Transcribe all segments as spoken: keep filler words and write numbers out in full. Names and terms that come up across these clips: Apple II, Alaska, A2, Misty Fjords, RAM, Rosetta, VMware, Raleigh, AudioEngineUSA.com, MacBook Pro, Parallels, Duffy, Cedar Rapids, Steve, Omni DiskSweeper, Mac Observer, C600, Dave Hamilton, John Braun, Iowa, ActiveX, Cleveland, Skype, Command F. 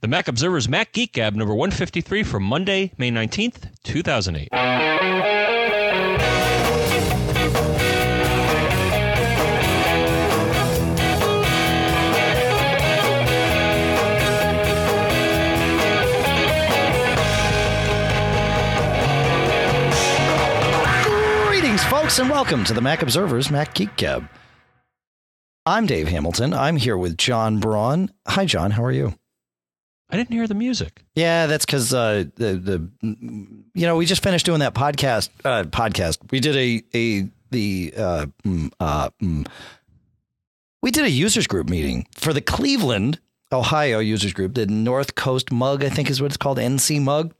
The Mac Observer's Mac Geek Gab number one fifty-three for Monday, May nineteenth, two thousand eight. Folks, and welcome to the Mac Observer's Mac Geek Gab. I'm Dave Hamilton. I'm here with John Braun. Hi, John. How are you? I didn't hear the music. Yeah, that's because uh, the the you know we just finished doing that podcast uh, podcast. We did a a the uh, mm, uh, mm. we did a users group meeting for the Cleveland, Ohio users group, the North Coast Mug, I think is what it's called, N C Mug,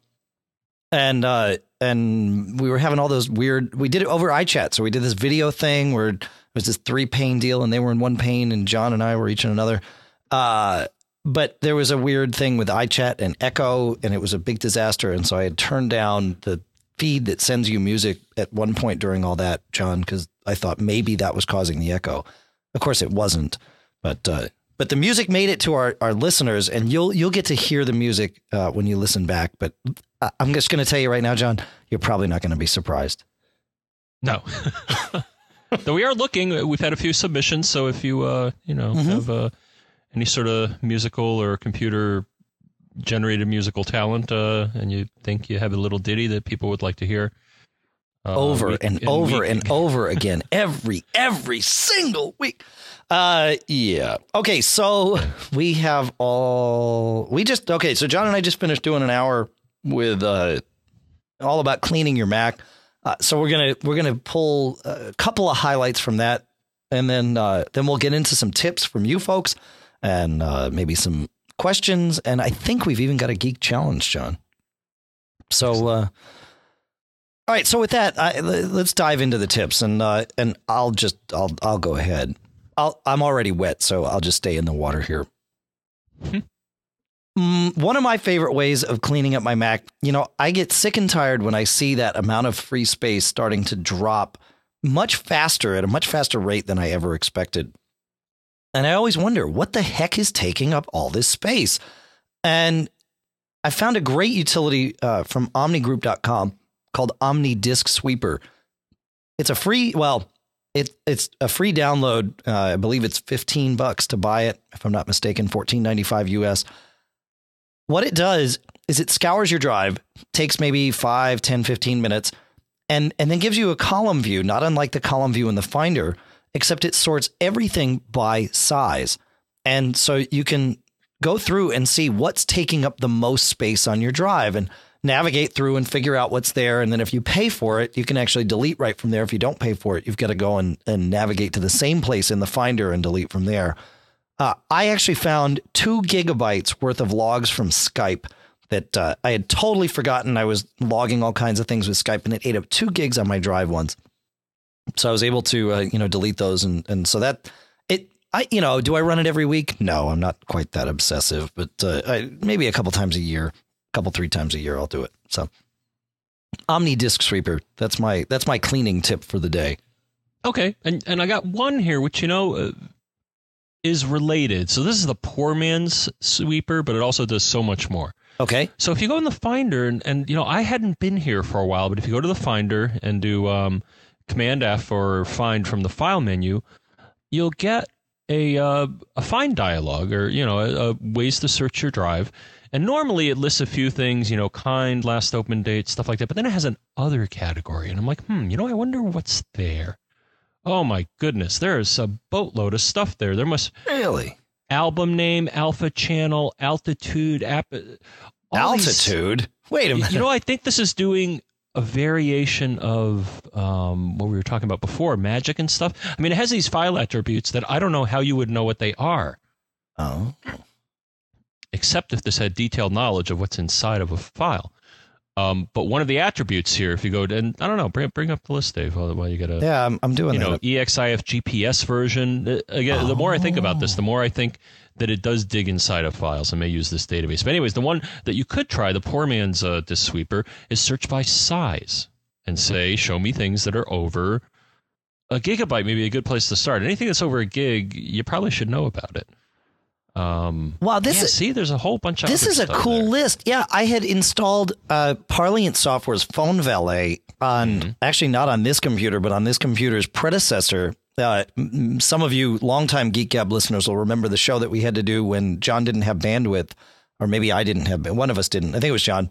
and. uh And we were having all those weird, we did it over iChat. So we did this video thing where it was this three pane deal and they were in one pane and John and I were each in another. Uh, but there was a weird thing with iChat and Echo and it was a big disaster. And so I had turned down the feed that sends you music at one point during all that, John, because I thought maybe that was causing the echo. Of course it wasn't, but, uh, but the music made it to our, our listeners, and you'll you'll get to hear the music uh, when you listen back. But I'm just going to tell you right now, John, you're probably not going to be surprised. No, though we are looking. We've had a few submissions, so if you uh, you know mm-hmm. have uh, any sort of musical or computer generated musical talent, uh, and you think you have a little ditty that people would like to hear uh, over week, and over week. and over again, every every single week. Uh, yeah. Okay. So we have all, we just, okay. So John and I just finished doing an hour with, uh, all about cleaning your Mac. Uh, so we're going to, we're going to pull a couple of highlights from that. And then, uh, then we'll get into some tips from you folks and, uh, maybe some questions. And I think we've even got a geek challenge, John. So, uh, all right. So with that, I, let's dive into the tips and, uh, and I'll just, I'll, I'll go ahead. I'll, I'm already wet, so I'll just stay in the water here. Hmm. Mm, one of my favorite ways of cleaning up my Mac, you know, I get sick and tired when I see that amount of free space starting to drop much faster at a much faster rate than I ever expected. And I always wonder, what the heck is taking up all this space? And I found a great utility uh, from omni group dot com called Omni DiskSweeper. It's a free, well... It, it's a free download. Uh, I believe it's fifteen bucks to buy it. If I'm not mistaken, fourteen ninety-five U S. What it does is it scours your drive, takes maybe five, ten, fifteen minutes, and, and then gives you a column view, not unlike the column view in the Finder, except it sorts everything by size. And so you can go through and see what's taking up the most space on your drive and navigate through and figure out what's there. And then if you pay for it, you can actually delete right from there. If you don't pay for it, you've got to go and, and navigate to the same place in the Finder and delete from there. Uh, I actually found two gigabytes worth of logs from Skype that uh, I had totally forgotten. I was logging all kinds of things with Skype and it ate up two gigs on my drive once. So I was able to, uh, you know, delete those. And, and so that it, I, you know, do I run it every week? No, I'm not quite that obsessive, but uh, I, maybe a couple times a year. Couple three times a year I'll do it. So Omni Disk Sweeper, that's my that's my cleaning tip for the day. Okay, and and I got one here which you know uh, is related. So this is the poor man's sweeper, but it also does so much more. Okay. So if you go in the Finder and, and you know I hadn't been here for a while, but if you go to the Finder and do um, Command F or Find from the file menu, you'll get a uh, a find dialog or you know a, a ways to search your drive. And normally it lists a few things, you know, kind, last open date, stuff like that. But then it has an other category. And I'm like, hmm, you know, I wonder what's there. Oh, my goodness. There is a boatload of stuff there. There must really album name, alpha channel, altitude. App, altitude. These, Wait a minute. You know, I think this is doing a variation of um, what we were talking about before, magic and stuff. I mean, it has these file attributes that I don't know how you would know what they are. Oh, except if this had detailed knowledge of what's inside of a file. Um, but one of the attributes here, if you go to, and I don't know, bring, bring up the list, Dave, while you get a... Yeah, I'm, I'm doing you that. You know, up. E X I F G P S version. Again, oh. The more I think about this, the more I think that it does dig inside of files and may use this database. But anyways, the one that you could try, the poor man's uh, disk sweeper, is search by size and say, show me things that are over a gigabyte, maybe a good place to start. Anything that's over a gig, you probably should know about it. Um, wow, this yeah, is, see, there's a whole bunch of this is a cool there. list. Yeah, I had installed uh, Parliant Software's Phone Valet on mm-hmm. actually not on this computer, but on this computer's predecessor. Uh, some of you longtime Geek Gab listeners will remember the show that we had to do when John didn't have bandwidth, or maybe I didn't have. One of us didn't. I think it was John.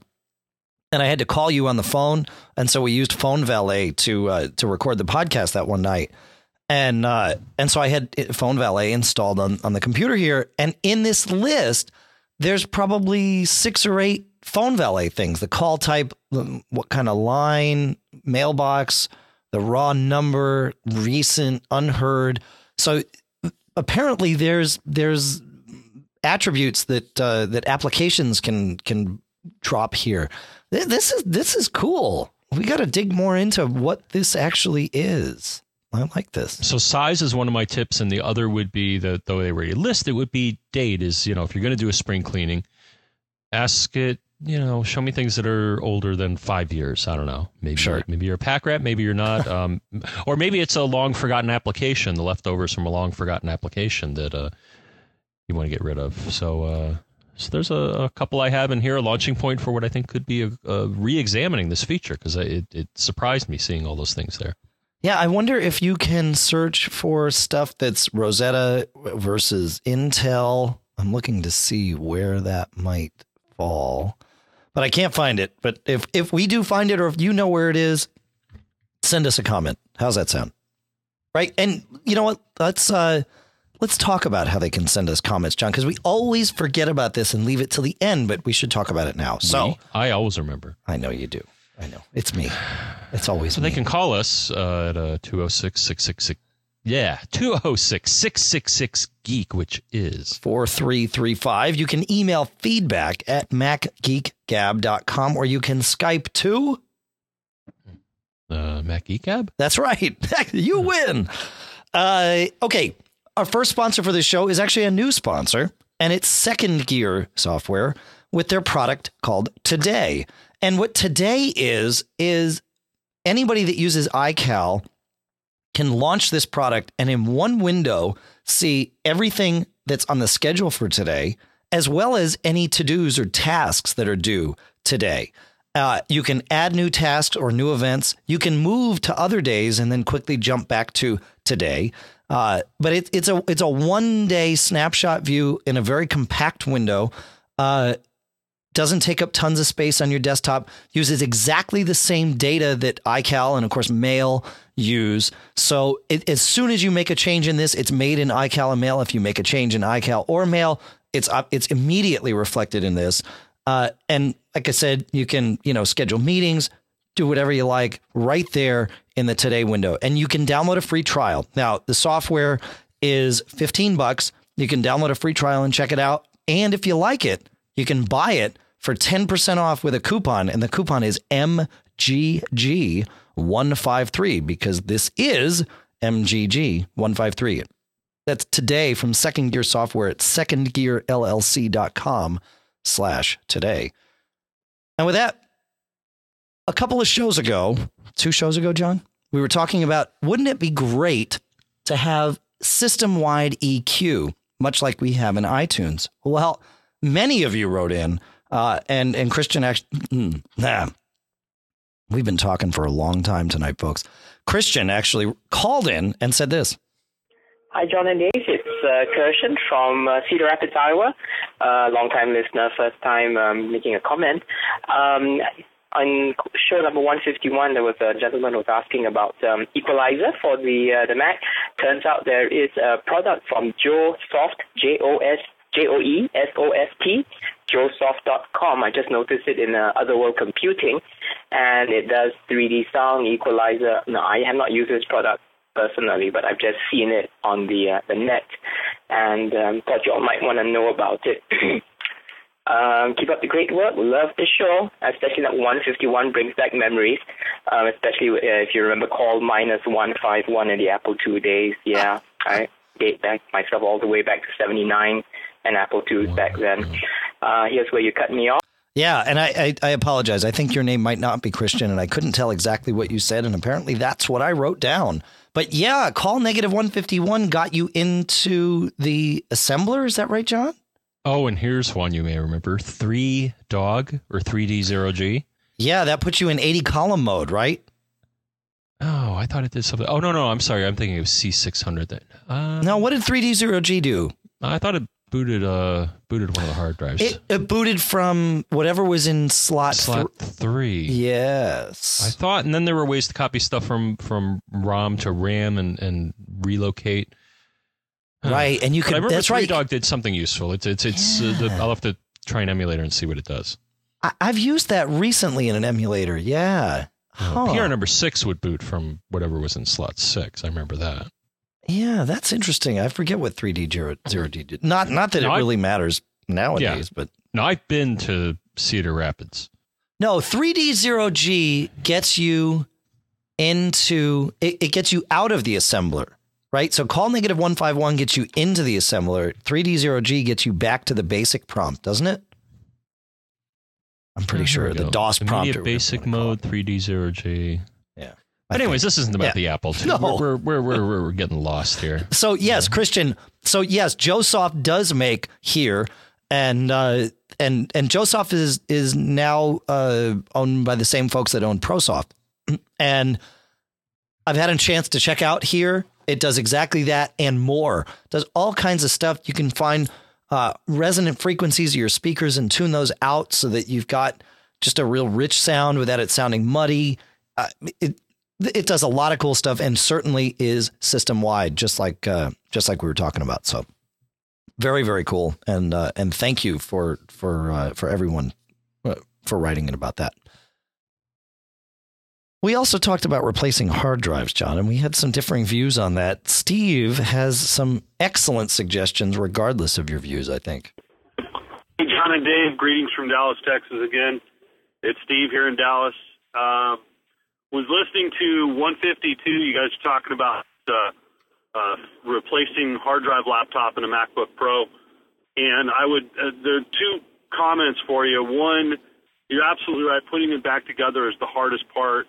And I had to call you on the phone. And so we used Phone Valet to uh, to record the podcast that one night. And uh, and so I had Phone Valet installed on, on the computer here. And in this list, there's probably six or eight Phone Valet things. The call type, what kind of line, mailbox, the raw number, recent, unheard. So apparently there's there's attributes that uh, that applications can can drop here. This is this is cool. We got to dig more into what this actually is. I like this. So size is one of my tips, and the other would be that though they already list it would be date. Is you know if you're going to do a spring cleaning, ask it. You know, show me things that are older than five years. I don't know. Maybe sure. maybe you're a pack rat. Maybe you're not. Um, or maybe it's a long forgotten application. The leftovers from a long forgotten application that uh, you want to get rid of. So. Uh, So there's a, a couple I have in here, a launching point for what I think could be a, a re-examining this feature, because it, it surprised me seeing all those things there. Yeah, I wonder if you can search for stuff that's Rosetta versus Intel. I'm looking to see where that might fall, but I can't find it. But if, if we do find it, or if you know where it is, send us a comment. How's that sound? Right. And you know what? Let's... Uh, Let's talk about how they can send us comments, John, because we always forget about this and leave it till the end, but we should talk about it now. So me? I always remember. I know you do. I know. It's me. It's always so me. So they can call us uh, at uh, two oh six, six six six. Yeah, two oh six, six six six, geek, which is four three three five. You can email feedback at mac geek gab dot com, or you can Skype to Uh, Mac Geek Gab? That's right. You win. Uh, okay. Our first sponsor for this show is actually a new sponsor, and it's Second Gear Software with their product called Today. And what Today is, is anybody that uses iCal can launch this product and in one window see everything that's on the schedule for today, as well as any to-dos or tasks that are due today. Uh, you can add new tasks or new events. You can move to other days and then quickly jump back to today. Uh, but it, it's a it's a one day snapshot view in a very compact window. Uh, doesn't take up tons of space on your desktop. Uses exactly the same data that iCal and, of course, Mail use. So it, as soon as you make a change in this, it's made in iCal and Mail. If you make a change in iCal or Mail, it's uh, it's immediately reflected in this. Uh, and like I said, you can, you know, schedule meetings, do whatever you like right there in the Today window. And you can download a free trial. Now, the software is fifteen bucks. You can download a free trial and check it out. And if you like it, you can buy it for ten percent off with a coupon. And the coupon is M G G one five three, because this is M G G one five three. That's Today from Second Gear Software at second gear l l c dot com slash today. And with that, a couple of shows ago, two shows ago, John, we were talking about, wouldn't it be great to have system-wide E Q, much like we have in iTunes? Well, many of you wrote in, uh, and, and Christian actually, mm, nah, we've been talking for a long time tonight, folks. Christian actually called in and said this. Hi, John and Dave. It's uh, Kirshen from uh, Cedar Rapids, Iowa. Uh, long-time listener, first time um, making a comment. Um, on show number one fifty-one, there was a gentleman who was asking about um, equalizer for the uh, the Mac. Turns out there is a product from Joe Soft, J O S J O E S O F T, joe soft dot com. I just noticed it in uh, Otherworld Computing, and it does three D sound, equalizer. No, I have not used this product personally, but I've just seen it on the uh, the net, and um, thought you all might want to know about it. um, keep up the great work. Love the show, especially that one fifty-one brings back memories, um, especially uh, if you remember call minus one fifty-one in the Apple two days. Yeah, I date back myself all the way back to seventy-nine and Apple two's back then. Uh, here's where you cut me off. Yeah, and I, I, I apologize. I think your name might not be Christian, and I couldn't tell exactly what you said, and apparently that's what I wrote down. But yeah, call negative one fifty-one got you into the assembler. Is that right, John? Oh, and here's one you may remember, three dog or three D zero G. Yeah, that puts you in eighty column mode, right? Oh, I thought it did something. Oh, no, no, I'm sorry. I'm thinking of C six hundred then. Uh, no, what did three D zero G do? I thought it booted uh, booted one of the hard drives. It, it booted from whatever was in slot, slot th- three. Yes. I thought, and then there were ways to copy stuff from, from ROM to RAM and, and relocate. Uh, right, and you could. I remember that's right. three dog did something useful. It's it's it's. Yeah. Uh, the, I'll have to try an emulator and see what it does. I, I've used that recently in an emulator. Yeah. Huh. P R number six would boot from whatever was in slot six. I remember that. Yeah, that's interesting. I forget what three D zero D did. Not not that no, it really I, matters nowadays, yeah. but no, I've been to Cedar Rapids. No, three D zero G gets you into it, it gets you out of the assembler. Right. So call negative one fifty-one gets you into the assembler. three D zero G gets you back to the basic prompt, doesn't it? I'm pretty oh, sure. The DOS prompt. Immediate basic mode, three D zero G. Yeah. But anyways, this isn't about yeah. the Apple two. No. We're, we're, we're, we're, we're getting lost here. So, yes, yeah. Christian. So, yes, Joe Soft does make here. And uh, and and Joe Soft is, is now uh, owned by the same folks that own ProSoft. And I've had a chance to check out here. It does exactly that and more. Does all kinds of stuff. You can find uh, resonant frequencies of your speakers and tune those out so that you've got just a real rich sound without it sounding muddy. Uh, it it does a lot of cool stuff and certainly is system wide, just like uh, just like we were talking about. So very, very cool. And uh, and thank you for for uh, for everyone for writing in about that. We also talked about replacing hard drives, John, and we had some differing views on that. Steve has some excellent suggestions, regardless of your views, I think. Hey, John and Dave, greetings from Dallas, Texas again. It's Steve here in Dallas. Uh, was listening to one fifty-two, you guys are talking about uh, uh, replacing hard drive laptop in a MacBook Pro. And I would, uh, there are two comments for you. One, you're absolutely right. Putting it back together is the hardest part.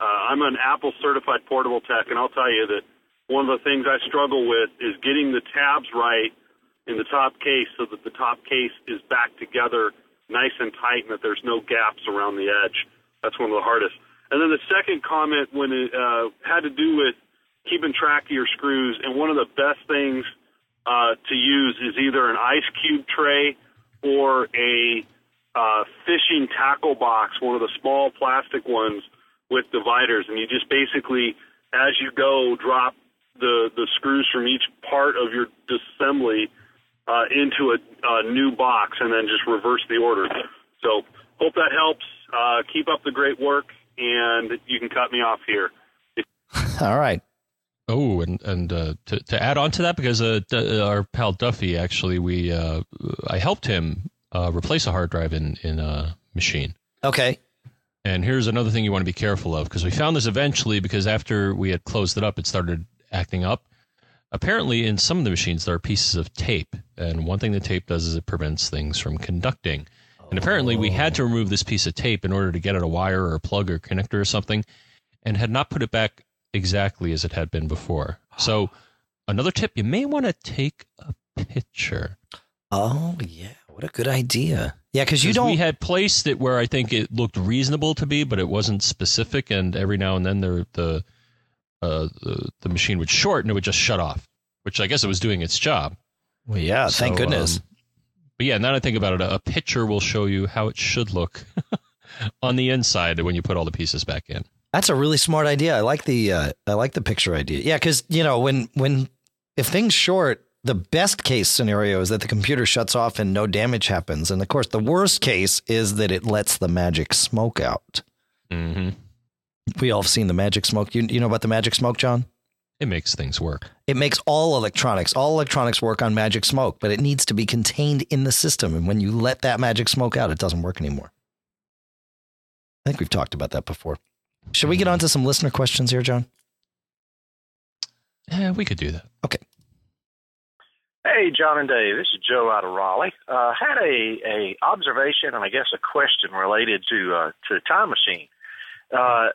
Uh, I'm an Apple certified portable tech, and I'll tell you that one of the things I struggle with is getting the tabs right in the top case so that the top case is back together nice and tight and that there's no gaps around the edge. That's one of the hardest. And then the second comment when it uh, had to do with keeping track of your screws, and one of the best things uh, to use is either an ice cube tray or a uh, fishing tackle box, one of the small plastic ones, with dividers, and you just basically, as you go, drop the, the screws from each part of your disassembly uh, into a, a new box, and then just reverse the order. So, hope that helps. Uh, keep up the great work, and you can cut me off here. All right. Oh, and and uh, to to add on to that, because uh, D- our pal Duffy actually, we uh, I helped him uh, replace a hard drive in in a machine. Okay. And here's another thing you want to be careful of, because we found this eventually, because after we had closed it up, it started acting up. Apparently, in some of the machines, there are pieces of tape. And one thing the tape does is it prevents things from conducting. And apparently, we had to remove this piece of tape in order to get at a wire or a plug or connector or something, and had not put it back exactly as it had been before. So another tip, you may want to take a picture. Oh, yeah. What a good idea. Yeah, because you don't. We had placed it where I think it looked reasonable to be, but it wasn't specific. And every now and then the the, uh, the the machine would short and it would just shut off, which I guess it was doing its job. Well, yeah, so, thank goodness. Um, but yeah, now that I think about it, a, a picture will show you how it should look on the inside when you put all the pieces back in. That's a really smart idea. I like the uh, I like the picture idea. Yeah, because, you know, when when if things short. The best case scenario is that the computer shuts off and no damage happens. And of course, the worst case is that it lets the magic smoke out. Mm-hmm. We all have seen the magic smoke. You, you know about the magic smoke, John? It makes things work. It makes all electronics, all electronics work on magic smoke, but it needs to be contained in the system. And when you let that magic smoke out, it doesn't work anymore. I think we've talked about that before. Should we get on to some listener questions here, John? Yeah, we could do that. Okay. Hey, John and Dave, this is Joe out of Raleigh. Uh, had a, a observation and I guess a question related to uh, to Time Machine. Uh,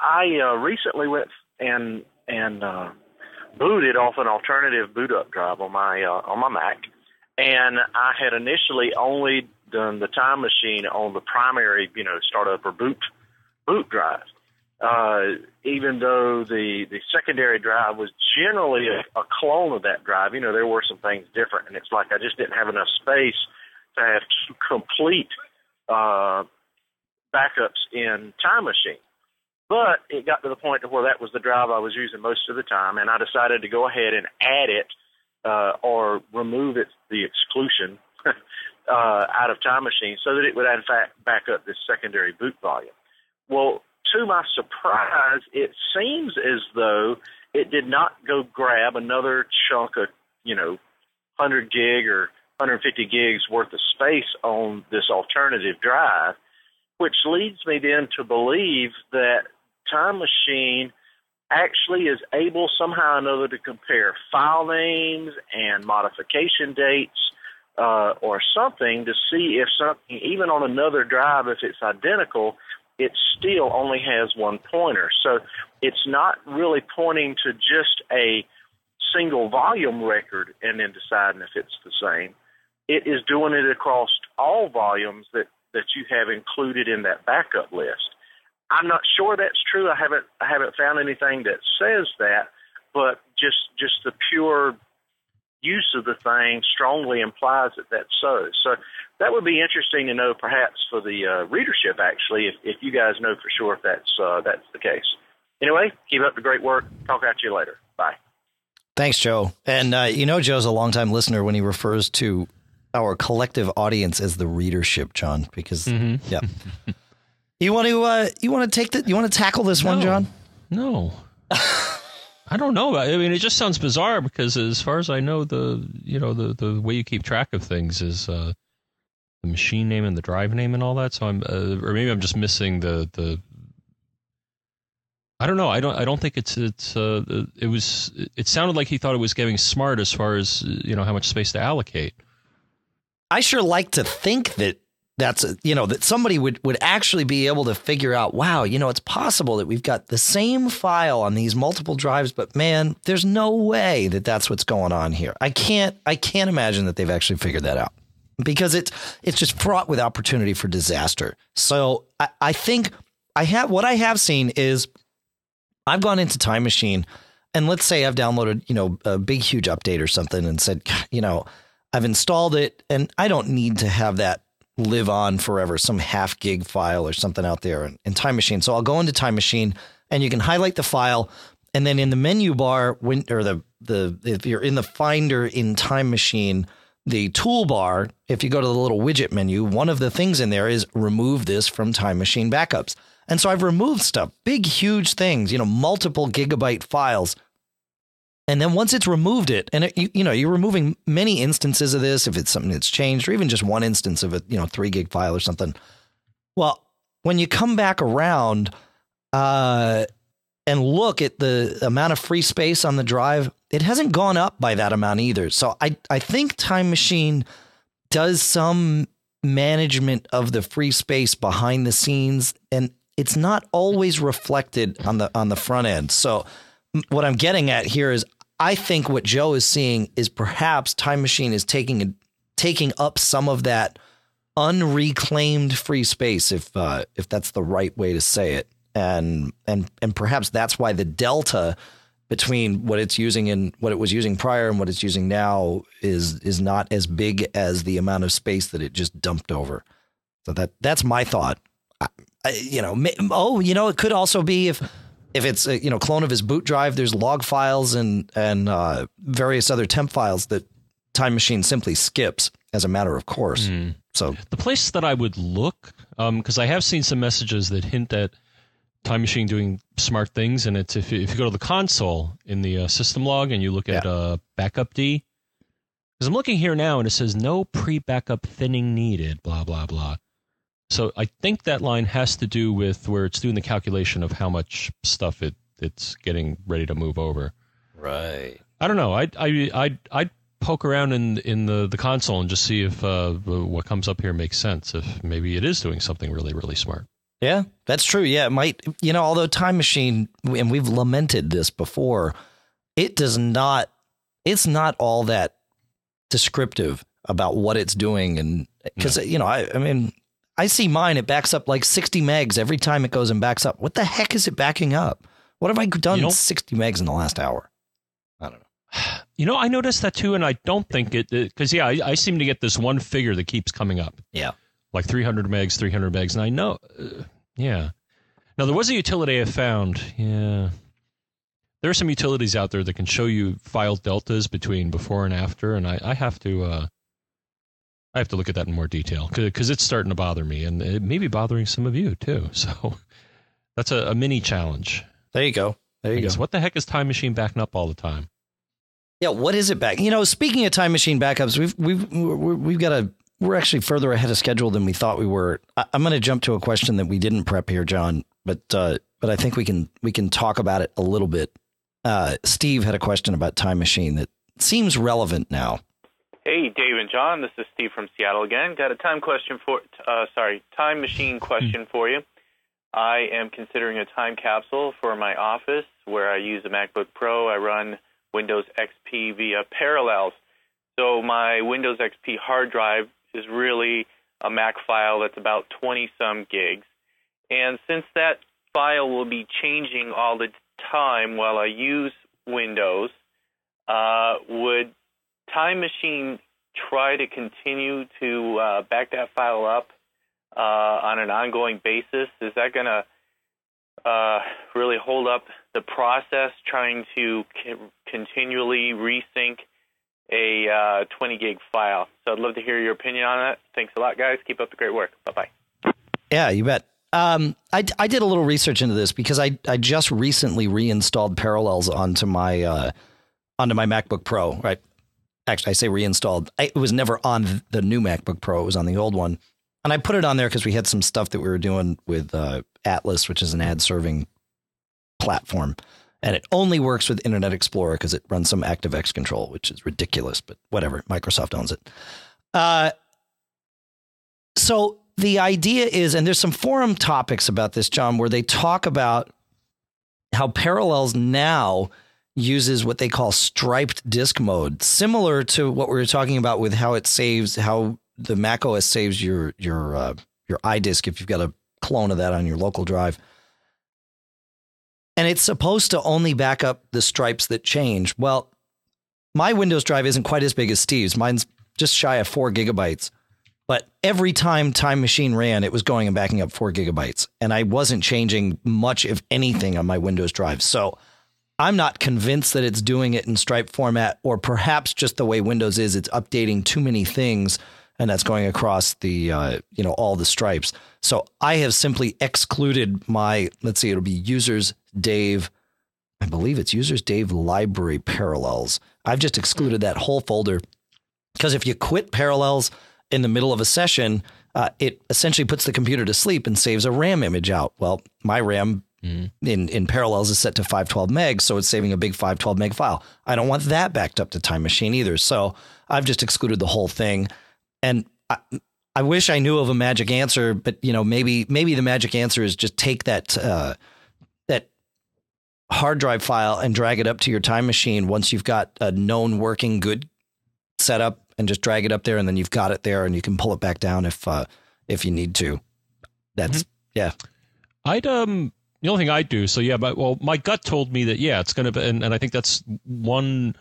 I uh, recently went and and uh, booted off an alternative boot up drive on my uh, on my Mac, and I had initially only done the Time Machine on the primary, you know, startup or boot boot drive. Uh, even though the, the secondary drive was generally a, a clone of that drive, you know, there were some things different, and it's like I just didn't have enough space to have two complete uh, backups in Time Machine. But it got to the point to where that was the drive I was using most of the time, and I decided to go ahead and add it uh, or remove it, the exclusion uh, out of Time Machine so that it would, in fact, back up this secondary boot volume. Well, to my surprise, it seems as though it did not go grab another chunk of, you know, one hundred gig or one hundred fifty gigs worth of space on this alternative drive, which leads me then to believe that Time Machine actually is able somehow or another to compare file names and modification dates uh, or something to see if something, even on another drive, if it's identical, it still only has one pointer. So it's not really pointing to just a single volume record and then deciding if it's the same. It is doing it across all volumes that, that you have included in that backup list. I'm not sure that's true. I haven't I haven't found anything that says that, but just just the pure use of the thing strongly implies that that's so. So that would be interesting to know, perhaps for the uh, readership, actually, if, if you guys know for sure if that's uh, that's the case. Anyway, keep up the great work. Talk at you later. Bye. Thanks, Joe. And uh, you know, Joe's a longtime listener when he refers to our collective audience as the readership, John. Because mm-hmm. yeah, you want to uh, you want to take the you want to tackle this no, one, John? No. I don't know. I mean, it just sounds bizarre because, as far as I know, the you know the, the way you keep track of things is uh, the machine name and the drive name and all that. So I'm, uh, or maybe I'm just missing the the. I don't know. I don't. I don't think it's it's. Uh, it was. It sounded like he thought it was getting smart as far as you know how much space to allocate. I sure like to think that that's a, you know that somebody would would actually be able to figure out, wow, you know, it's possible that we've got the same file on these multiple drives, but man, there's no way that that's what's going on here. I can't I can't imagine that they've actually figured that out because it's it's just fraught with opportunity for disaster. So I, I think I have what I have seen is I've gone into Time Machine and let's say I've downloaded, you know, a big, huge update or something and said, you know, I've installed it and I don't need to have that live on forever, some half gig file or something out there in, in Time Machine. So I'll go into Time Machine and you can highlight the file. And then in the menu bar, when or the the if you're in the Finder in Time Machine, the toolbar, if you go to the little widget menu, one of the things in there is remove this from Time Machine backups. And so I've removed stuff, big, huge things, you know, multiple gigabyte files. And then once it's removed it, and it, you, you know, you're removing many instances of this, if it's something that's changed or even just one instance of a, you know, three gig file or something. Well, when you come back around uh, and look at the amount of free space on the drive, it hasn't gone up by that amount either. So I, I think Time Machine does some management of the free space behind the scenes, and it's not always reflected on the on the front end. So what I'm getting at here is, I think what Joe is seeing is perhaps Time Machine is taking taking up some of that unreclaimed free space, if uh, if that's the right way to say it, and and and perhaps that's why the delta between what it's using and what it was using prior and what it's using now is is not as big as the amount of space that it just dumped over. So that that's my thought. I, I, you know, oh, you know, it could also be if. If it's a you know, clone of his boot drive, there's log files and and uh, various other temp files that Time Machine simply skips as a matter of course. Mm. So the place that I would look, because um, I have seen some messages that hint at Time Machine doing smart things, and it's if, if you go to the console in the uh, system log and you look at yeah. uh, backup D, because I'm looking here now and it says no pre-backup thinning needed, blah, blah, blah. So I think that line has to do with where it's doing the calculation of how much stuff it, it's getting ready to move over. Right. I don't know. I'd, I, I'd, I'd poke around in in the, the console and just see if uh, what comes up here makes sense, if maybe it is doing something really, really smart. Yeah, that's true. Yeah, it might, you know, although Time Machine, and we've lamented this before, it does not, it's not all that descriptive about what it's doing. And because, no. you know, I, I mean, I see mine, it backs up like sixty megs every time it goes and backs up. What the heck is it backing up? What have I done you know, sixty megs in the last hour? I don't know. You know, I noticed that too, and I don't think it, because, yeah, I, I seem to get this one figure that keeps coming up. Yeah. Like three hundred megs, three hundred megs, and I know, uh, yeah. Now, there was a utility I found, yeah. There are some utilities out there that can show you file deltas between before and after, and I, I have to uh, I have to look at that in more detail, because it's starting to bother me, and it may be bothering some of you, too. So that's a, a mini challenge. There you go. There you I guess, go. What the heck is Time Machine backing up all the time? Yeah, what is it back? You know, speaking of Time Machine backups, we've we've we've got a we're actually further ahead of schedule than we thought we were. I, I'm going to jump to a question that we didn't prep here, John, but uh, but I think we can we can talk about it a little bit. Uh, Steve had a question about Time Machine that seems relevant now. Hey, Dave and John, this is Steve from Seattle again. Got a time question for uh, sorry, Time Machine question for you. I am considering a time capsule for my office where I use a MacBook Pro. I run Windows X P via Parallels. So my Windows X P hard drive is really a Mac file that's about twenty-some gigs. And since that file will be changing all the time while I use Windows, uh, would Time Machine try to continue to uh, back that file up uh, on an ongoing basis? Is that going to uh, really hold up the process trying to c- continually resync a uh, twenty gig file? So I'd love to hear your opinion on that. Thanks a lot, guys. Keep up the great work. Bye-bye. Yeah, you bet. Um, I, I did a little research into this because I, I just recently reinstalled Parallels onto my uh, onto my MacBook Pro. Right. Actually, I say reinstalled. I, it was never on the new MacBook Pro. It was on the old one. And I put it on there because we had some stuff that we were doing with uh, Atlas, which is an ad serving platform. And it only works with Internet Explorer because it runs some ActiveX control, which is ridiculous, but whatever. Microsoft owns it. Uh, so the idea is, and there's some forum topics about this, John, where they talk about how Parallels now uses what they call striped disk mode, similar to what we were talking about with how it saves, how the Mac O S saves your your uh, your iDisk if you've got a clone of that on your local drive. And it's supposed to only back up the stripes that change. Well, my Windows drive isn't quite as big as Steve's. Mine's just shy of four gigabytes. But every time Time Machine ran, it was going and backing up four gigabytes. And I wasn't changing much, if anything, on my Windows drive. So I'm not convinced that it's doing it in stripe format, or perhaps just the way Windows is. It's updating too many things, and that's going across the, uh, you know, all the stripes. So I have simply excluded my, let's see, it'll be users Dave, I believe it's users Dave library Parallels. I've just excluded that whole folder because if you quit Parallels in the middle of a session, uh, it essentially puts the computer to sleep and saves a RAM image out. Well, my RAM mm. in, in Parallels is set to five twelve megs, so it's saving a big five twelve meg file. I don't want that backed up to Time Machine either. So I've just excluded the whole thing. And I, I wish I knew of a magic answer, but, you know, maybe maybe the magic answer is just take that uh, that hard drive file and drag it up to your Time Machine once you've got a known working good setup, and just drag it up there, and then you've got it there, and you can pull it back down if uh, if you need to. That's mm-hmm. yeah. I'd um the only thing I do. So yeah, but well, my gut told me that yeah, it's gonna be, and, and I think that's one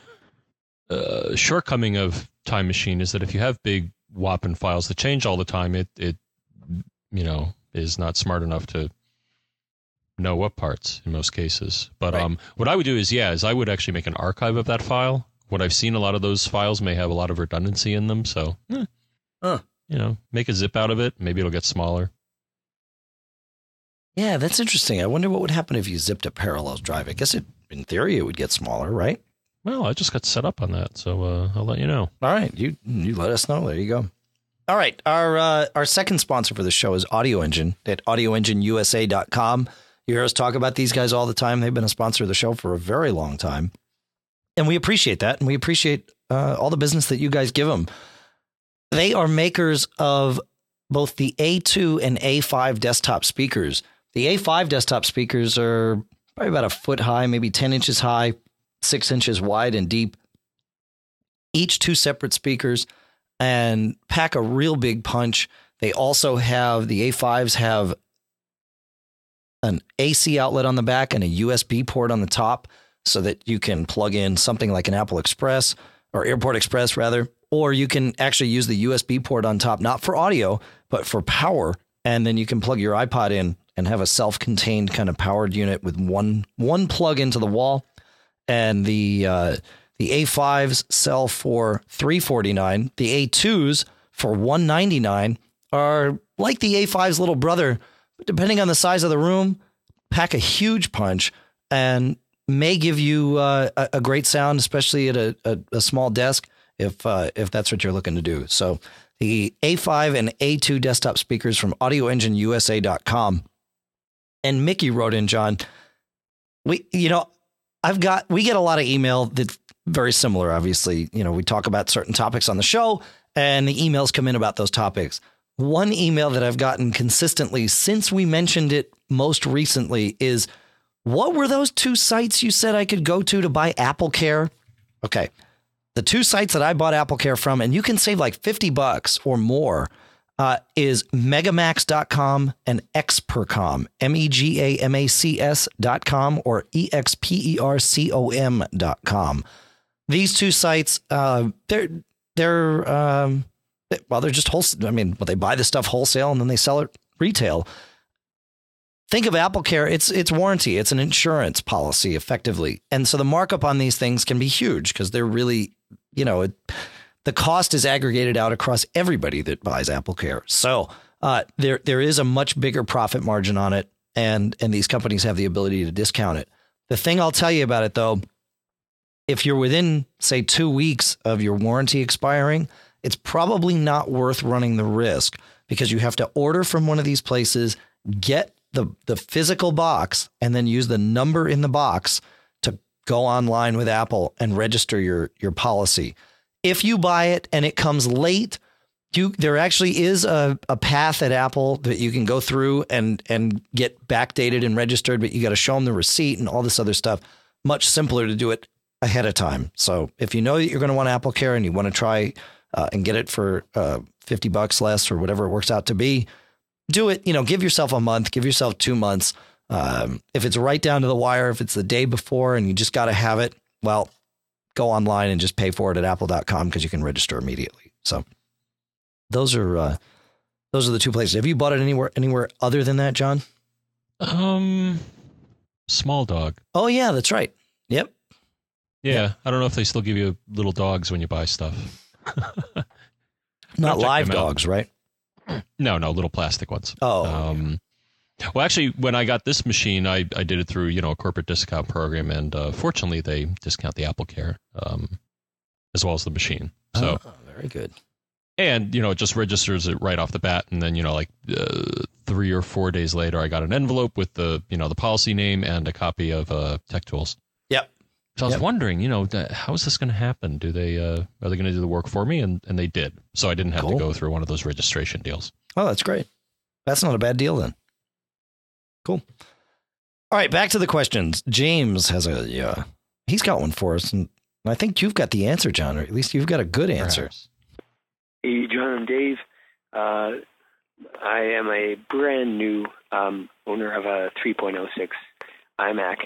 uh, shortcoming of Time Machine is that if you have big whopping files that change all the time, it it you know is not smart enough to know what parts in most cases. But right. um, what I would do is yeah, is I would actually make an archive of that file. What I've seen, a lot of those files may have a lot of redundancy in them, so eh, huh. you know, make a zip out of it. Maybe it'll get smaller. Yeah, that's interesting. I wonder what would happen if you zipped a Parallels drive. I guess it, in theory, it would get smaller, right? Well, I just got set up on that, so uh, I'll let you know. All right, you you let us know. There you go. All right, our uh, our second sponsor for the show is Audio Engine at audio engine U S A dot com. You hear us talk about these guys all the time. They've been a sponsor of the show for a very long time, and we appreciate that, and we appreciate uh, all the business that you guys give them. They are makers of both the A two and A five desktop speakers. The A five desktop speakers are probably about a foot high, maybe ten inches high, six inches wide and deep. Each two separate speakers and pack a real big punch. They also have, the A fives have an A C outlet on the back and a U S B port on the top so that you can plug in something like an Apple Express or Airport Express rather, or you can actually use the U S B port on top, not for audio, but for power. And then you can plug your iPod in and have a self-contained kind of powered unit with one, one plug into the wall. And the, uh, the A fives sell for three hundred forty-nine dollars. The A twos for one hundred ninety-nine dollars are like the A five's little brother, but depending on the size of the room, pack a huge punch and may give you uh, a, a great sound, especially at a, a, a small desk, if uh, if that's what you're looking to do. So the A five and A two desktop speakers from audio engine U S A dot com. And Mickey wrote in, John, we, you know, I've got, we get a lot of email that's very similar. Obviously, you know, we talk about certain topics on the show and the emails come in about those topics. One email that I've gotten consistently since we mentioned it most recently is, what were those two sites you said I could go to to buy AppleCare? Okay. The two sites that I bought AppleCare from, and you can save like fifty bucks or more, uh, is megamax dot com and Expercom, M E G A M A C S dot com or E X P E R C O M dot com. These two sites, uh, they're, they're, um, well, they're just wholesale. I mean, well, they buy the stuff wholesale and then they sell it retail. Think of AppleCare. It's it's warranty. It's an insurance policy effectively. And so the markup on these things can be huge because they're really, you know, it, the cost is aggregated out across everybody that buys AppleCare. So uh, there there is a much bigger profit margin on it. And and these companies have the ability to discount it. The thing I'll tell you about it, though, if you're within, say, two weeks of your warranty expiring, it's probably not worth running the risk because you have to order from one of these places, get the the physical box, and then use the number in the box to go online with Apple and register your your policy. If you buy it and it comes late, you there actually is a, a path at Apple that you can go through and and get backdated and registered, but you got to show them the receipt and all this other stuff. Much simpler to do it ahead of time. So if you know that you're going to want AppleCare and you want to try Uh, and get it for uh, fifty bucks less or whatever it works out to be, do it. You know, give yourself a month, give yourself two months. Um, if it's right down to the wire, if it's the day before and you just got to have it, well, go online and just pay for it at apple dot com because you can register immediately. So those are uh, those are the two places. Have you bought it anywhere anywhere other than that, John? Um, Small Dog. Oh, yeah, that's right. Yep. Yeah. yeah. I don't know if they still give you little dogs when you buy stuff. Not live dogs, right? No, no, little plastic ones. Oh, um, yeah. Well, actually, when I got this machine, I, I did it through, you know, a corporate discount program. And uh, fortunately, they discount the AppleCare um, as well as the machine. So oh, very good. And, you know, it just registers it right off the bat. And then, you know, like uh, three or four days later, I got an envelope with the, you know, the policy name and a copy of uh, Tech Tools. Yep. So I was yep. wondering, you know, how is this going to happen? Do they uh, are they going to do the work for me? And and they did. So I didn't have cool. to go through one of those registration deals. Oh, that's great. That's not a bad deal then. Cool. All right. Back to the questions. James has a yeah, he's got one for us. And I think you've got the answer, John, or at least you've got a good answer. Perhaps. Hey, John, I'm Dave. Uh, I am a brand new um, owner of a three point oh six iMac.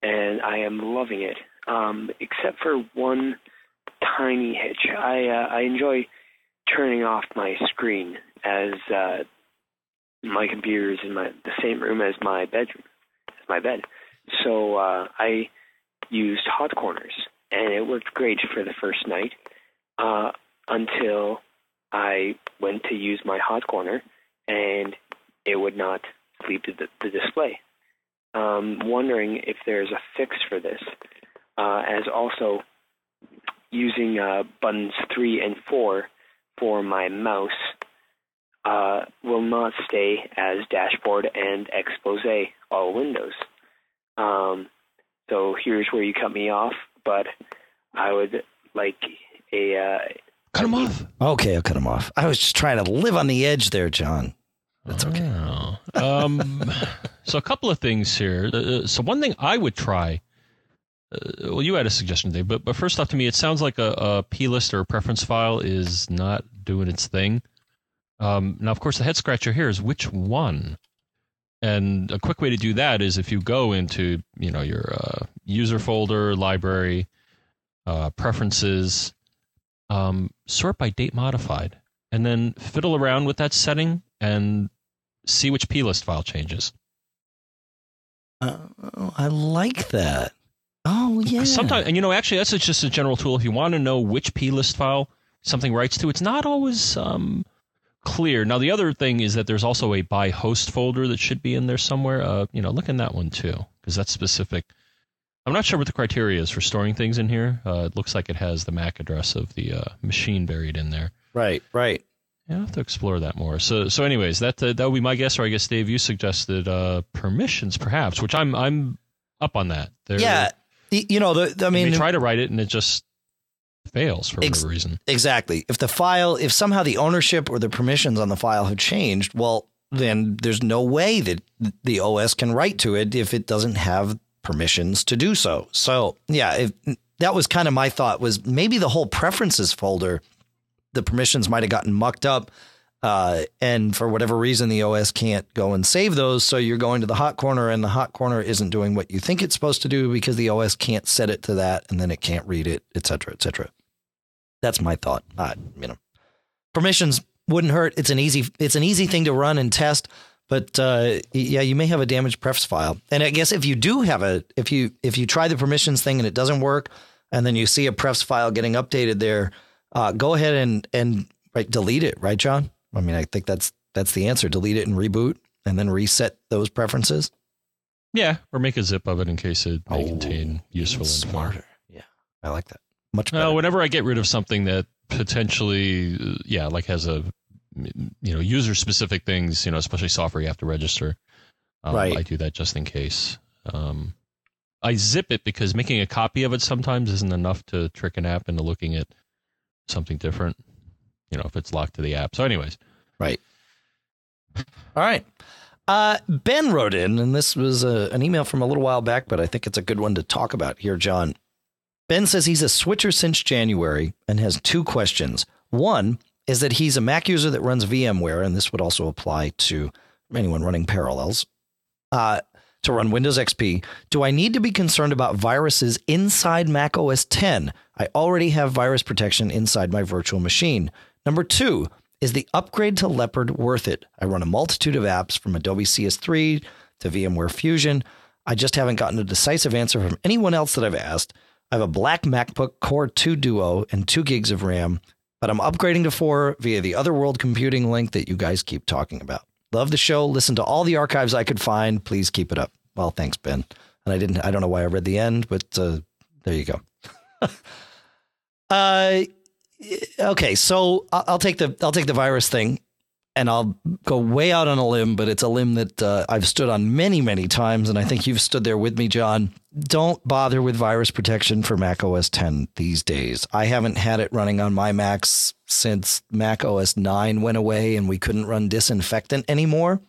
And I am loving it, um, except for one tiny hitch. I uh, I enjoy turning off my screen as uh, my computer is in my, the same room as my bedroom, as my bed. So uh, I used hot corners, and it worked great for the first night uh, until I went to use my hot corner, and it would not leave the, the display. Um, wondering if there's a fix for this, uh, as also using uh, buttons three and four for my mouse uh, will not stay as dashboard and expose all windows. Um, so here's where you cut me off, but I would like a... Uh, cut him off. Okay, I'll cut him off. I was just trying to live on the edge there, John. That's oh, okay. um, so a couple of things here. Uh, so one thing I would try... Uh, well, you had a suggestion, Dave, but, but first off, to me, it sounds like a, a plist or a preference file is not doing its thing. Um, now, of course, the head scratcher here is which one? And a quick way to do that is if you go into, you know, your uh, user folder, library, uh, preferences, um, sort by date modified, and then fiddle around with that setting and see which plist file changes. Uh, I like that. Oh, yeah. Sometimes, and, you know, actually, that's just a general tool. If you want to know which plist file something writes to, it's not always um, clear. Now, the other thing is that there's also a by host folder that should be in there somewhere. Uh, you know, look in that one, too, because that's specific. I'm not sure what the criteria is for storing things in here. Uh, it looks like it has the M A C address of the uh, machine buried in there. Right, right. Yeah, I'll have to explore that more. So, so anyways, that uh, that would be my guess, or I guess, Dave, you suggested uh, permissions, perhaps, which I'm I'm up on that. They're, yeah. You know, the, the, I mean, they try to write it and it just fails for ex- whatever reason. Exactly. If the file, if somehow the ownership or the permissions on the file have changed, well, then there's no way that the O S can write to it if it doesn't have permissions to do so. So, yeah, if, that was kind of my thought was maybe the whole preferences folder, the permissions might have gotten mucked up. Uh, and for whatever reason, the O S can't go and save those. So you're going to the hot corner and the hot corner isn't doing what you think it's supposed to do because the O S can't set it to that and then it can't read it, et cetera, et cetera. That's my thought. I, you know, permissions wouldn't hurt. It's an easy it's an easy thing to run and test. But uh, yeah, you may have a damaged prefs file. And I guess if you do have a if you if you try the permissions thing and it doesn't work and then you see a prefs file getting updated there, uh, go ahead and and right, delete it. Right, John? I mean, I think that's that's the answer. Delete it and reboot and then reset those preferences. Yeah. Or make a zip of it in case it may oh, contain useful info. Smarter. Yeah. I like that. Much better. Uh, whenever I get rid of something that potentially, yeah, like has a, you know, user specific things, you know, especially software you have to register. Um, right. I do that just in case. Um, I zip it because making a copy of it sometimes isn't enough to trick an app into looking at something different. You know, if it's locked to the app. So anyways. Right. All right. Uh, Ben wrote in, and this was a, an email from a little while back, but I think it's a good one to talk about here, John. Ben says he's a switcher since January and has two questions. One is that he's a Mac user that runs VMware, and this would also apply to anyone running Parallels, uh, to run Windows X P. Do I need to be concerned about viruses inside Mac O S X? I already have virus protection inside my virtual machine. Number two, is the upgrade to Leopard worth it? I run a multitude of apps from Adobe C S three to VMware Fusion. I just haven't gotten a decisive answer from anyone else that I've asked. I have a black MacBook Core two Duo and two gigs of RAM, but I'm upgrading to four via the Otherworld computing link that you guys keep talking about. Love the show. Listen to all the archives I could find. Please keep it up. Well, thanks, Ben. And I didn't, I don't know why I read the end, but uh, there you go. uh Okay, so I'll take the I'll take the virus thing and I'll go way out on a limb, but it's a limb that uh, I've stood on many, many times. And I think you've stood there with me, John. Don't bother with virus protection for Mac O S X these days. I haven't had it running on my Macs since Mac O S nine went away and we couldn't run disinfectant anymore.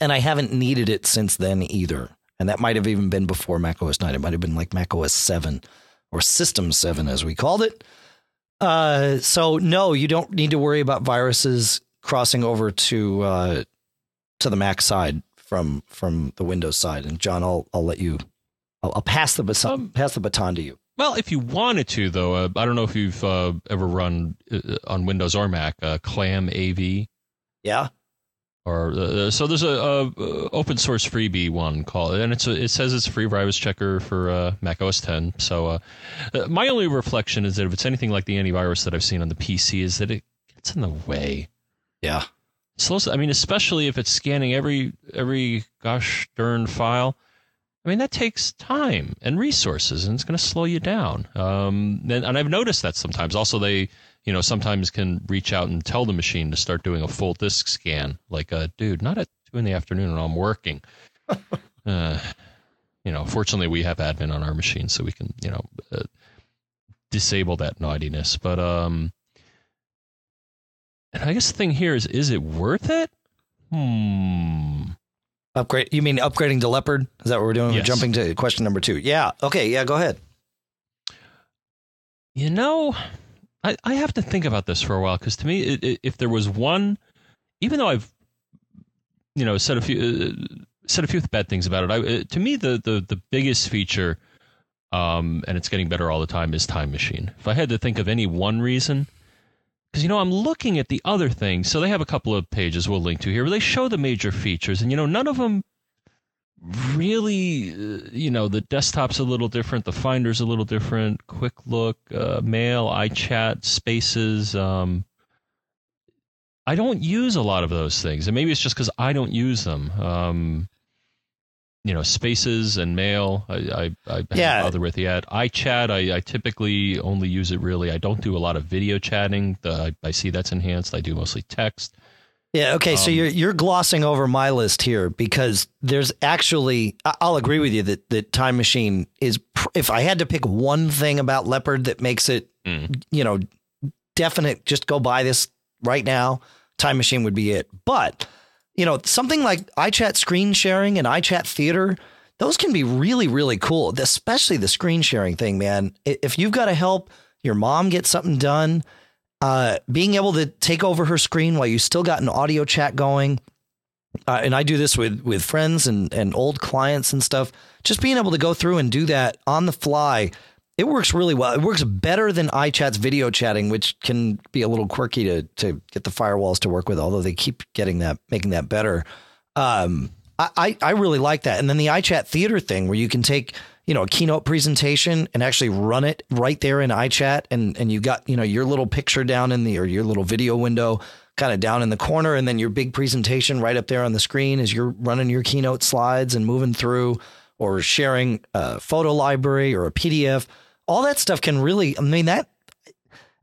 And I haven't needed it since then either. And that might have even been before Mac O S nine. It might have been like Mac O S seven or System seven, as we called it. Uh, so no, you don't need to worry about viruses crossing over to, uh, to the Mac side from, from the Windows side. And John, I'll, I'll let you, I'll, I'll pass the baton, um, pass the baton to you. Well, if you wanted to though, uh, I don't know if you've, uh, ever run uh, on Windows or Mac, uh, Clam A V. Yeah. Or, uh, so there's a, a open source freebie one called, and it's a, it says it's a free virus checker for uh, Mac O S X. So uh, my only reflection is that if it's anything like the antivirus that I've seen on the P C is that it gets in the way. Yeah. So, I mean, especially if it's scanning every, every gosh darn file. I mean, that takes time and resources, and it's going to slow you down. Um, and, and I've noticed that sometimes. Also, they... you know, sometimes can reach out and tell the machine to start doing a full disk scan. Like, uh, dude, not at two in the afternoon and I'm working. uh, you know, fortunately, we have admin on our machine so we can, you know, uh, disable that naughtiness. But um, and I guess the thing here is, is it worth it? Hmm. Upgrade. You mean upgrading to Leopard? Is that what we're doing? Yes. We're jumping to question number two. Yeah. Okay. Yeah. Go ahead. You know, I, I have to think about this for a while, because to me, it, it, if there was one, even though I've, you know, said a few uh, said a few bad things about it, I, it to me, the, the, the biggest feature, um, and it's getting better all the time, is Time Machine. If I had to think of any one reason, because, you know, I'm looking at the other things. So they have a couple of pages we'll link to here where they show the major features. And, you know, none of them really, uh, you know, the desktop's a little different. The Finder's a little different. Quick Look, uh, Mail, iChat, Spaces. Um, I don't use a lot of those things. And maybe it's just because I don't use them. Um, you know, Spaces and Mail, I, I, I haven't yeah. bothered with yet. iChat, I, I typically only use it really. I don't do a lot of video chatting. The, I, I see that's enhanced. I do mostly text. Yeah. Okay. Um, so you're you're glossing over my list here, because there's actually, I'll agree with you that that Time Machine is, if I had to pick one thing about Leopard that makes it, mm. you know, definite, just go buy this right now, Time Machine would be it. But, you know, something like iChat screen sharing and iChat theater, those can be really, really cool, especially the screen sharing thing, man. If you've got to help your mom get something done, Uh, being able to take over her screen while you still got an audio chat going. Uh, and I do this with with friends and, and old clients and stuff. Just being able to go through and do that on the fly. It works really well. It works better than iChat's video chatting, which can be a little quirky to to get the firewalls to work with, although they keep getting that, making that better. Um, I, I, I really like that. And then the iChat theater thing, where you can take, you know, a keynote presentation and actually run it right there in iChat. And, and you got, you know, your little picture down in the, or your little video window kind of down in the corner, and then your big presentation right up there on the screen as you're running your keynote slides and moving through, or sharing a photo library or a P D F. All that stuff can really, I mean, that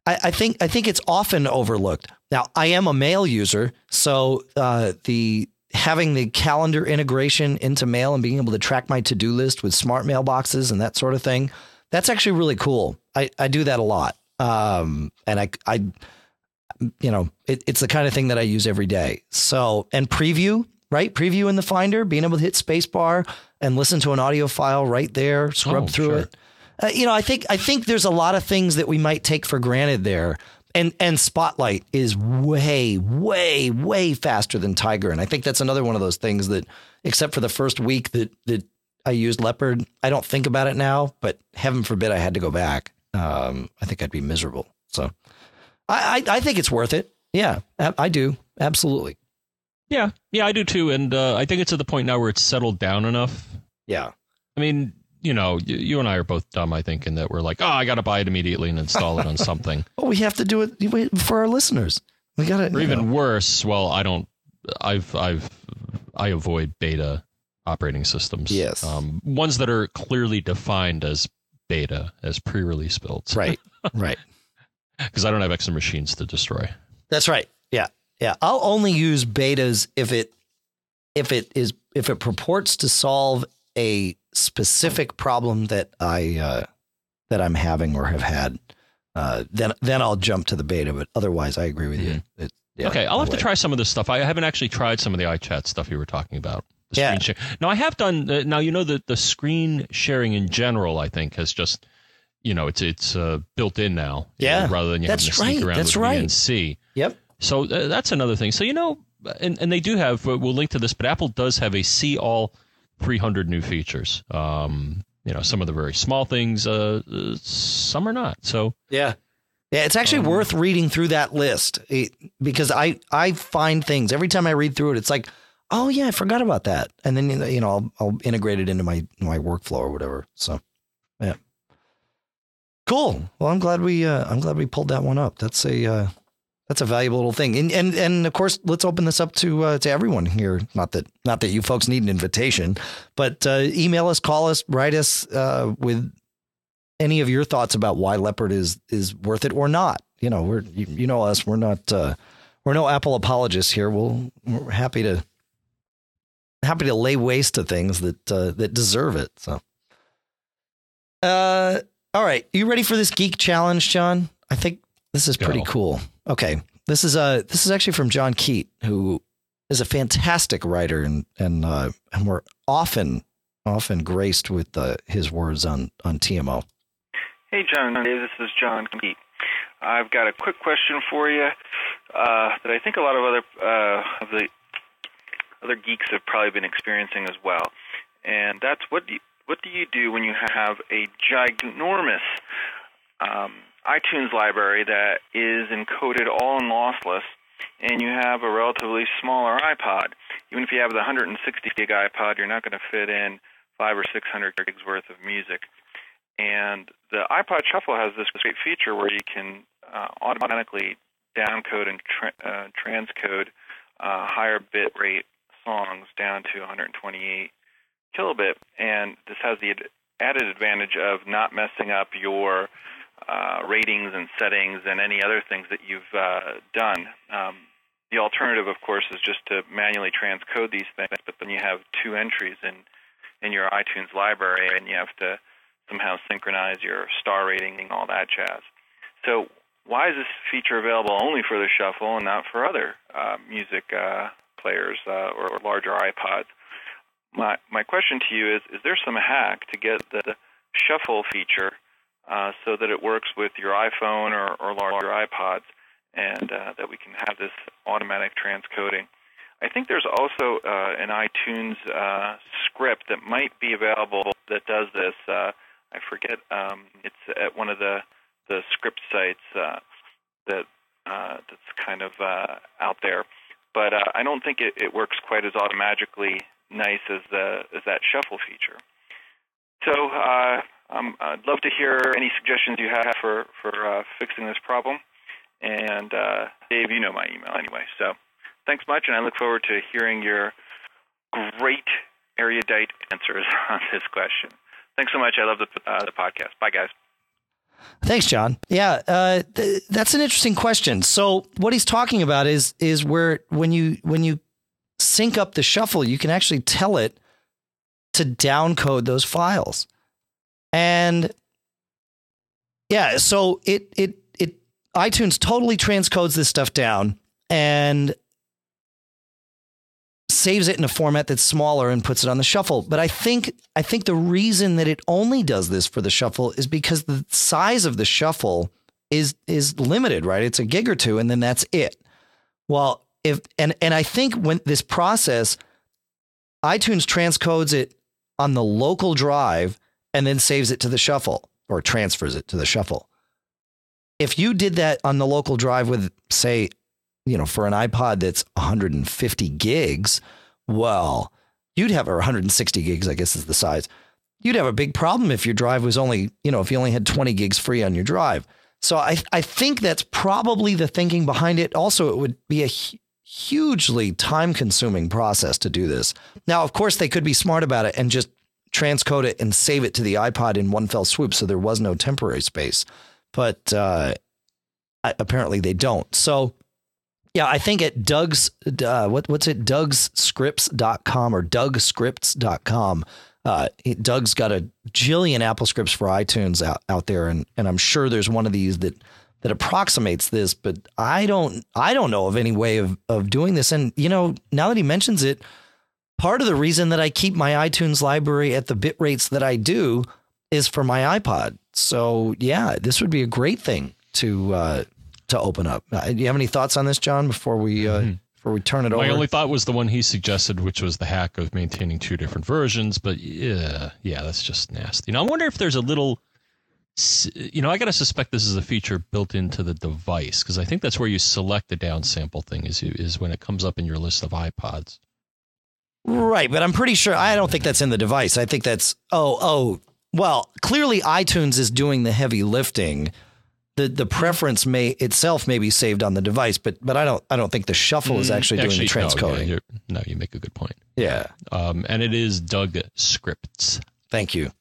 I, I think, I think it's often overlooked. Now, I am a Mail user, so uh, the, having the calendar integration into Mail and being able to track my to-do list with smart mailboxes and that sort of thing, that's actually really cool. I, I do that a lot. Um, and I, I, you know, it, it's the kind of thing that I use every day. So, and preview, right? Preview in the Finder, being able to hit spacebar and listen to an audio file right there, scrub oh, through sure. it. Uh, you know, I think, I think there's a lot of things that we might take for granted there. And and Spotlight is way, way, way faster than Tiger. And I think that's another one of those things that, except for the first week that, that I used Leopard, I don't think about it now, but heaven forbid I had to go back. Um, I think I'd be miserable. So I, I, I think it's worth it. Yeah, I do. Absolutely. Yeah. Yeah, I do too. And uh, I think it's at the point now where it's settled down enough. Yeah. I mean, you know, you and I are both dumb, I think, in that we're like, oh, I got to buy it immediately and install it on something. Oh, we have to do it for our listeners. We got to. Or even know. worse. Well, I don't I've I've I avoid beta operating systems. Yes. Um, ones that are clearly defined as beta, as pre-release builds. Right. Right. Because I don't have extra machines to destroy. That's right. Yeah. Yeah. I'll only use betas if it if it is if it purports to solve a specific problem that I uh, that I'm having or have had, uh, then then I'll jump to the beta. But otherwise, I agree with mm-hmm. you. It, yeah, okay, I'll have way. to try some of this stuff. I haven't actually tried some of the iChat stuff you were talking about. The yeah. Share. Now I have done. Uh, now you know that the screen sharing in general, I think, has just you know it's it's uh, built in now. Yeah. You know, rather than you that's having to right. sneak around that's with right. V N C. Yep. So uh, that's another thing. So you know, and and they do have. Uh, we'll link to this, but Apple does have a see all. three hundred new features. Um, you know, some of the very small things, uh, uh, some are not. So, yeah. Yeah. It's actually um, worth reading through that list it, because I, I find things every time I read through it. It's like, oh yeah, I forgot about that. And then, you know, I'll, I'll integrate it into my, my workflow or whatever. So, yeah. Cool. Well, I'm glad we, uh, I'm glad we pulled that one up. That's a, uh, That's a valuable little thing. And, and, and of course, let's open this up to uh, to everyone here. Not that not that you folks need an invitation, but uh, email us, call us, write us uh, with any of your thoughts about why Leopard is is worth it or not. You know, we're you, you know us. We're not uh, we're no Apple apologists here. We'll, we're happy to happy to lay waste to things that uh, that deserve it. So. Uh, All right. You ready for this geek challenge, John? I think this is pretty Go. cool. Okay. This is uh this is actually from John Keat, who is a fantastic writer, and and uh, and we're often often graced with uh, his words on on T M O. Hey, John. This is John Keat. I've got a quick question for you uh, that I think a lot of other uh, of the other geeks have probably been experiencing as well, and that's what do you, what do you do when you have a ginormous um, iTunes library that is encoded all in lossless, and you have a relatively smaller iPod? Even if you have the one hundred sixty gig iPod, you're not going to fit in five or six hundred gigs worth of music. And the iPod Shuffle has this great feature where you can uh, automatically downcode and tra- uh, transcode uh, higher bit rate songs down to one hundred twenty-eight kilobit. And this has the ad- added advantage of not messing up your uh, ratings and settings and any other things that you've uh, done. Um, the alternative, of course, is just to manually transcode these things, but then you have two entries in, in your iTunes library, and you have to somehow synchronize your star rating and all that jazz. So why is this feature available only for the Shuffle and not for other uh, music uh, players uh, or, or larger iPods? My my question to you is, is there some hack to get the Shuffle feature uh, so that it works with your iPhone or, or larger iPods, and uh, that we can have this automatic transcoding? I think there's also uh, an iTunes uh, script that might be available that does this. Uh, I forget, um, it's at one of the, the script sites uh, that uh, that's kind of uh, out there. But uh, I don't think it, it works quite as automatically nice as the as that Shuffle feature. So uh, um, I'd love to hear any suggestions you have for, for uh, fixing this problem. And uh, Dave, you know my email anyway. So thanks much, and I look forward to hearing your great erudite answers on this question. Thanks so much. I love the, uh, the podcast. Bye, guys. Thanks, John. Yeah, uh, th- that's an interesting question. So what he's talking about is is where when you when you sync up the Shuffle, you can actually tell it to downcode those files. And yeah, so it it it iTunes totally transcodes this stuff down and saves it in a format that's smaller and puts it on the Shuffle. But I think I think the reason that it only does this for the Shuffle is because the size of the Shuffle is is limited, right? It's a gig or two, and then that's it. Well, if and and I think when this process, iTunes transcodes it on the local drive and then saves it to the Shuffle, or transfers it to the Shuffle. If you did that on the local drive with, say, you know, for an iPod that's one hundred fifty gigs, well, you'd have a one hundred sixty gigs, I guess is the size. You'd have a big problem if your drive was only, you know, if you only had twenty gigs free on your drive. So I, I think that's probably the thinking behind it. Also, it would be a hu- hugely time consuming process to do this. Now, of course, they could be smart about it and just transcode it and save it to the iPod in one fell swoop, so there was no temporary space. But uh, apparently they don't. So yeah, I think at Doug's, uh, what, what's it, Doug's Scripts dot com or Doug Scripts dot com. Uh, it, Doug's got a jillion Apple scripts for iTunes out, out there, and, and I'm sure there's one of these that, that approximates this, but I don't I don't know of any way of, of doing this. And, you know, now that he mentions it, part of the reason that I keep my iTunes library at the bit rates that I do is for my iPod. So, yeah, this would be a great thing to uh to open up. Uh, do you have any thoughts on this, John, before we uh, mm-hmm. before we turn it My over? My only thought was the one he suggested, which was the hack of maintaining two different versions. But yeah, yeah, that's just nasty. Now, I wonder if there's a little, you know, I got to suspect this is a feature built into the device, because I think that's where you select the downsample thing is is when it comes up in your list of iPods. Right, but I'm pretty sure, I don't think that's in the device. I think that's, oh, oh, well, clearly iTunes is doing the heavy lifting. The the preference may itself may be saved on the device, but but I don't I don't think the Shuffle is actually doing actually, the transcoding. No, yeah, no, you make a good point. Yeah, um, and it is Doug Scripts. Thank you.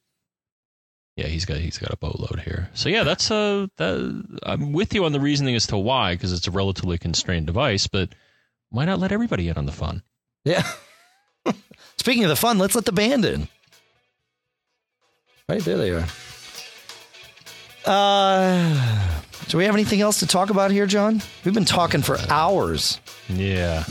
Yeah, he's got he's got a boatload here. So yeah, that's a that, I'm with you on the reasoning as to why, because it's a relatively constrained device. But why not let everybody in on the fun? Yeah. Speaking of the fun, let's let the band in. Right there, they are. Uh, do we have anything else to talk about here, John? We've been talking for hours. Yeah.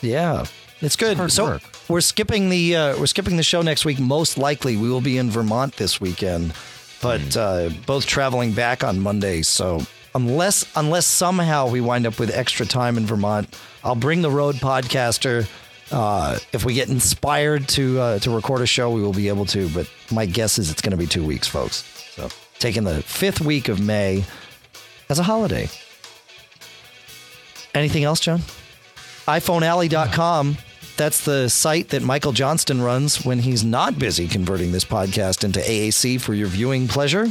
Yeah. It's good. Hard so work. we're skipping the uh, we're skipping the show next week. Most likely we will be in Vermont this weekend, but mm. uh, both traveling back on Monday. So unless unless somehow we wind up with extra time in Vermont, I'll bring the road podcaster. Uh, if we get inspired to uh, to record a show, we will be able to. But my guess is it's going to be two weeks, folks. So taking the fifth week of May as a holiday. Anything else, John? iPhone Alley dot com. That's the site that Michael Johnston runs when he's not busy converting this podcast into A A C for your viewing pleasure,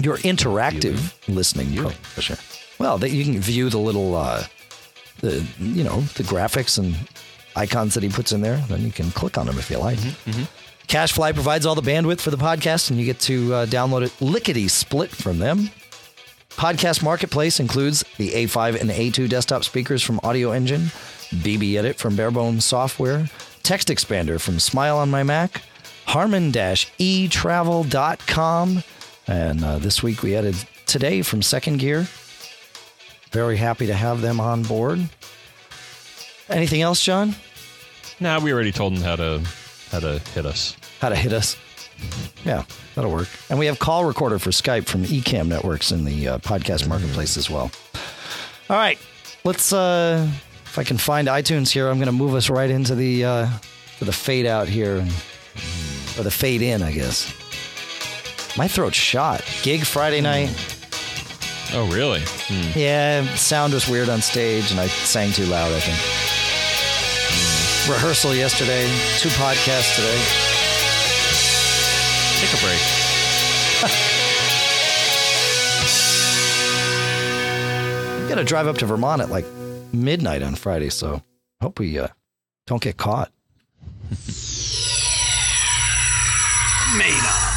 your interactive viewing. listening viewing. pleasure. Well, that you can view the little, uh, the you know, the graphics and icons that he puts in there. Then you can click on them if you like. Mm-hmm, mm-hmm. CashFly provides all the bandwidth for the podcast, and you get to uh, download it lickety split from them. Podcast Marketplace includes the A five and A two desktop speakers from Audio Engine, B B Edit from Barebone Software, Text Expander from Smile on My Mac, Harman E Travel dot com, and uh, this week we added Today from Second Gear. Very happy to have them on board. Anything else, John? Nah, we already told them how to how to hit us. How to hit us. Yeah, that'll work. And we have Call Recorder for Skype from Ecamm Networks in the uh, podcast marketplace as well. All right, let's, uh, if I can find iTunes here, I'm going to move us right into the uh, to the fade out here, or the fade in, I guess. My throat's shot. Gig Friday night. Oh, really? Hmm. Yeah, sound was weird on stage, and I sang too loud, I think. Hmm. Rehearsal yesterday, two podcasts today. Take a break. We've got to drive up to Vermont at like midnight on Friday, so hope we uh, don't get caught. Made up.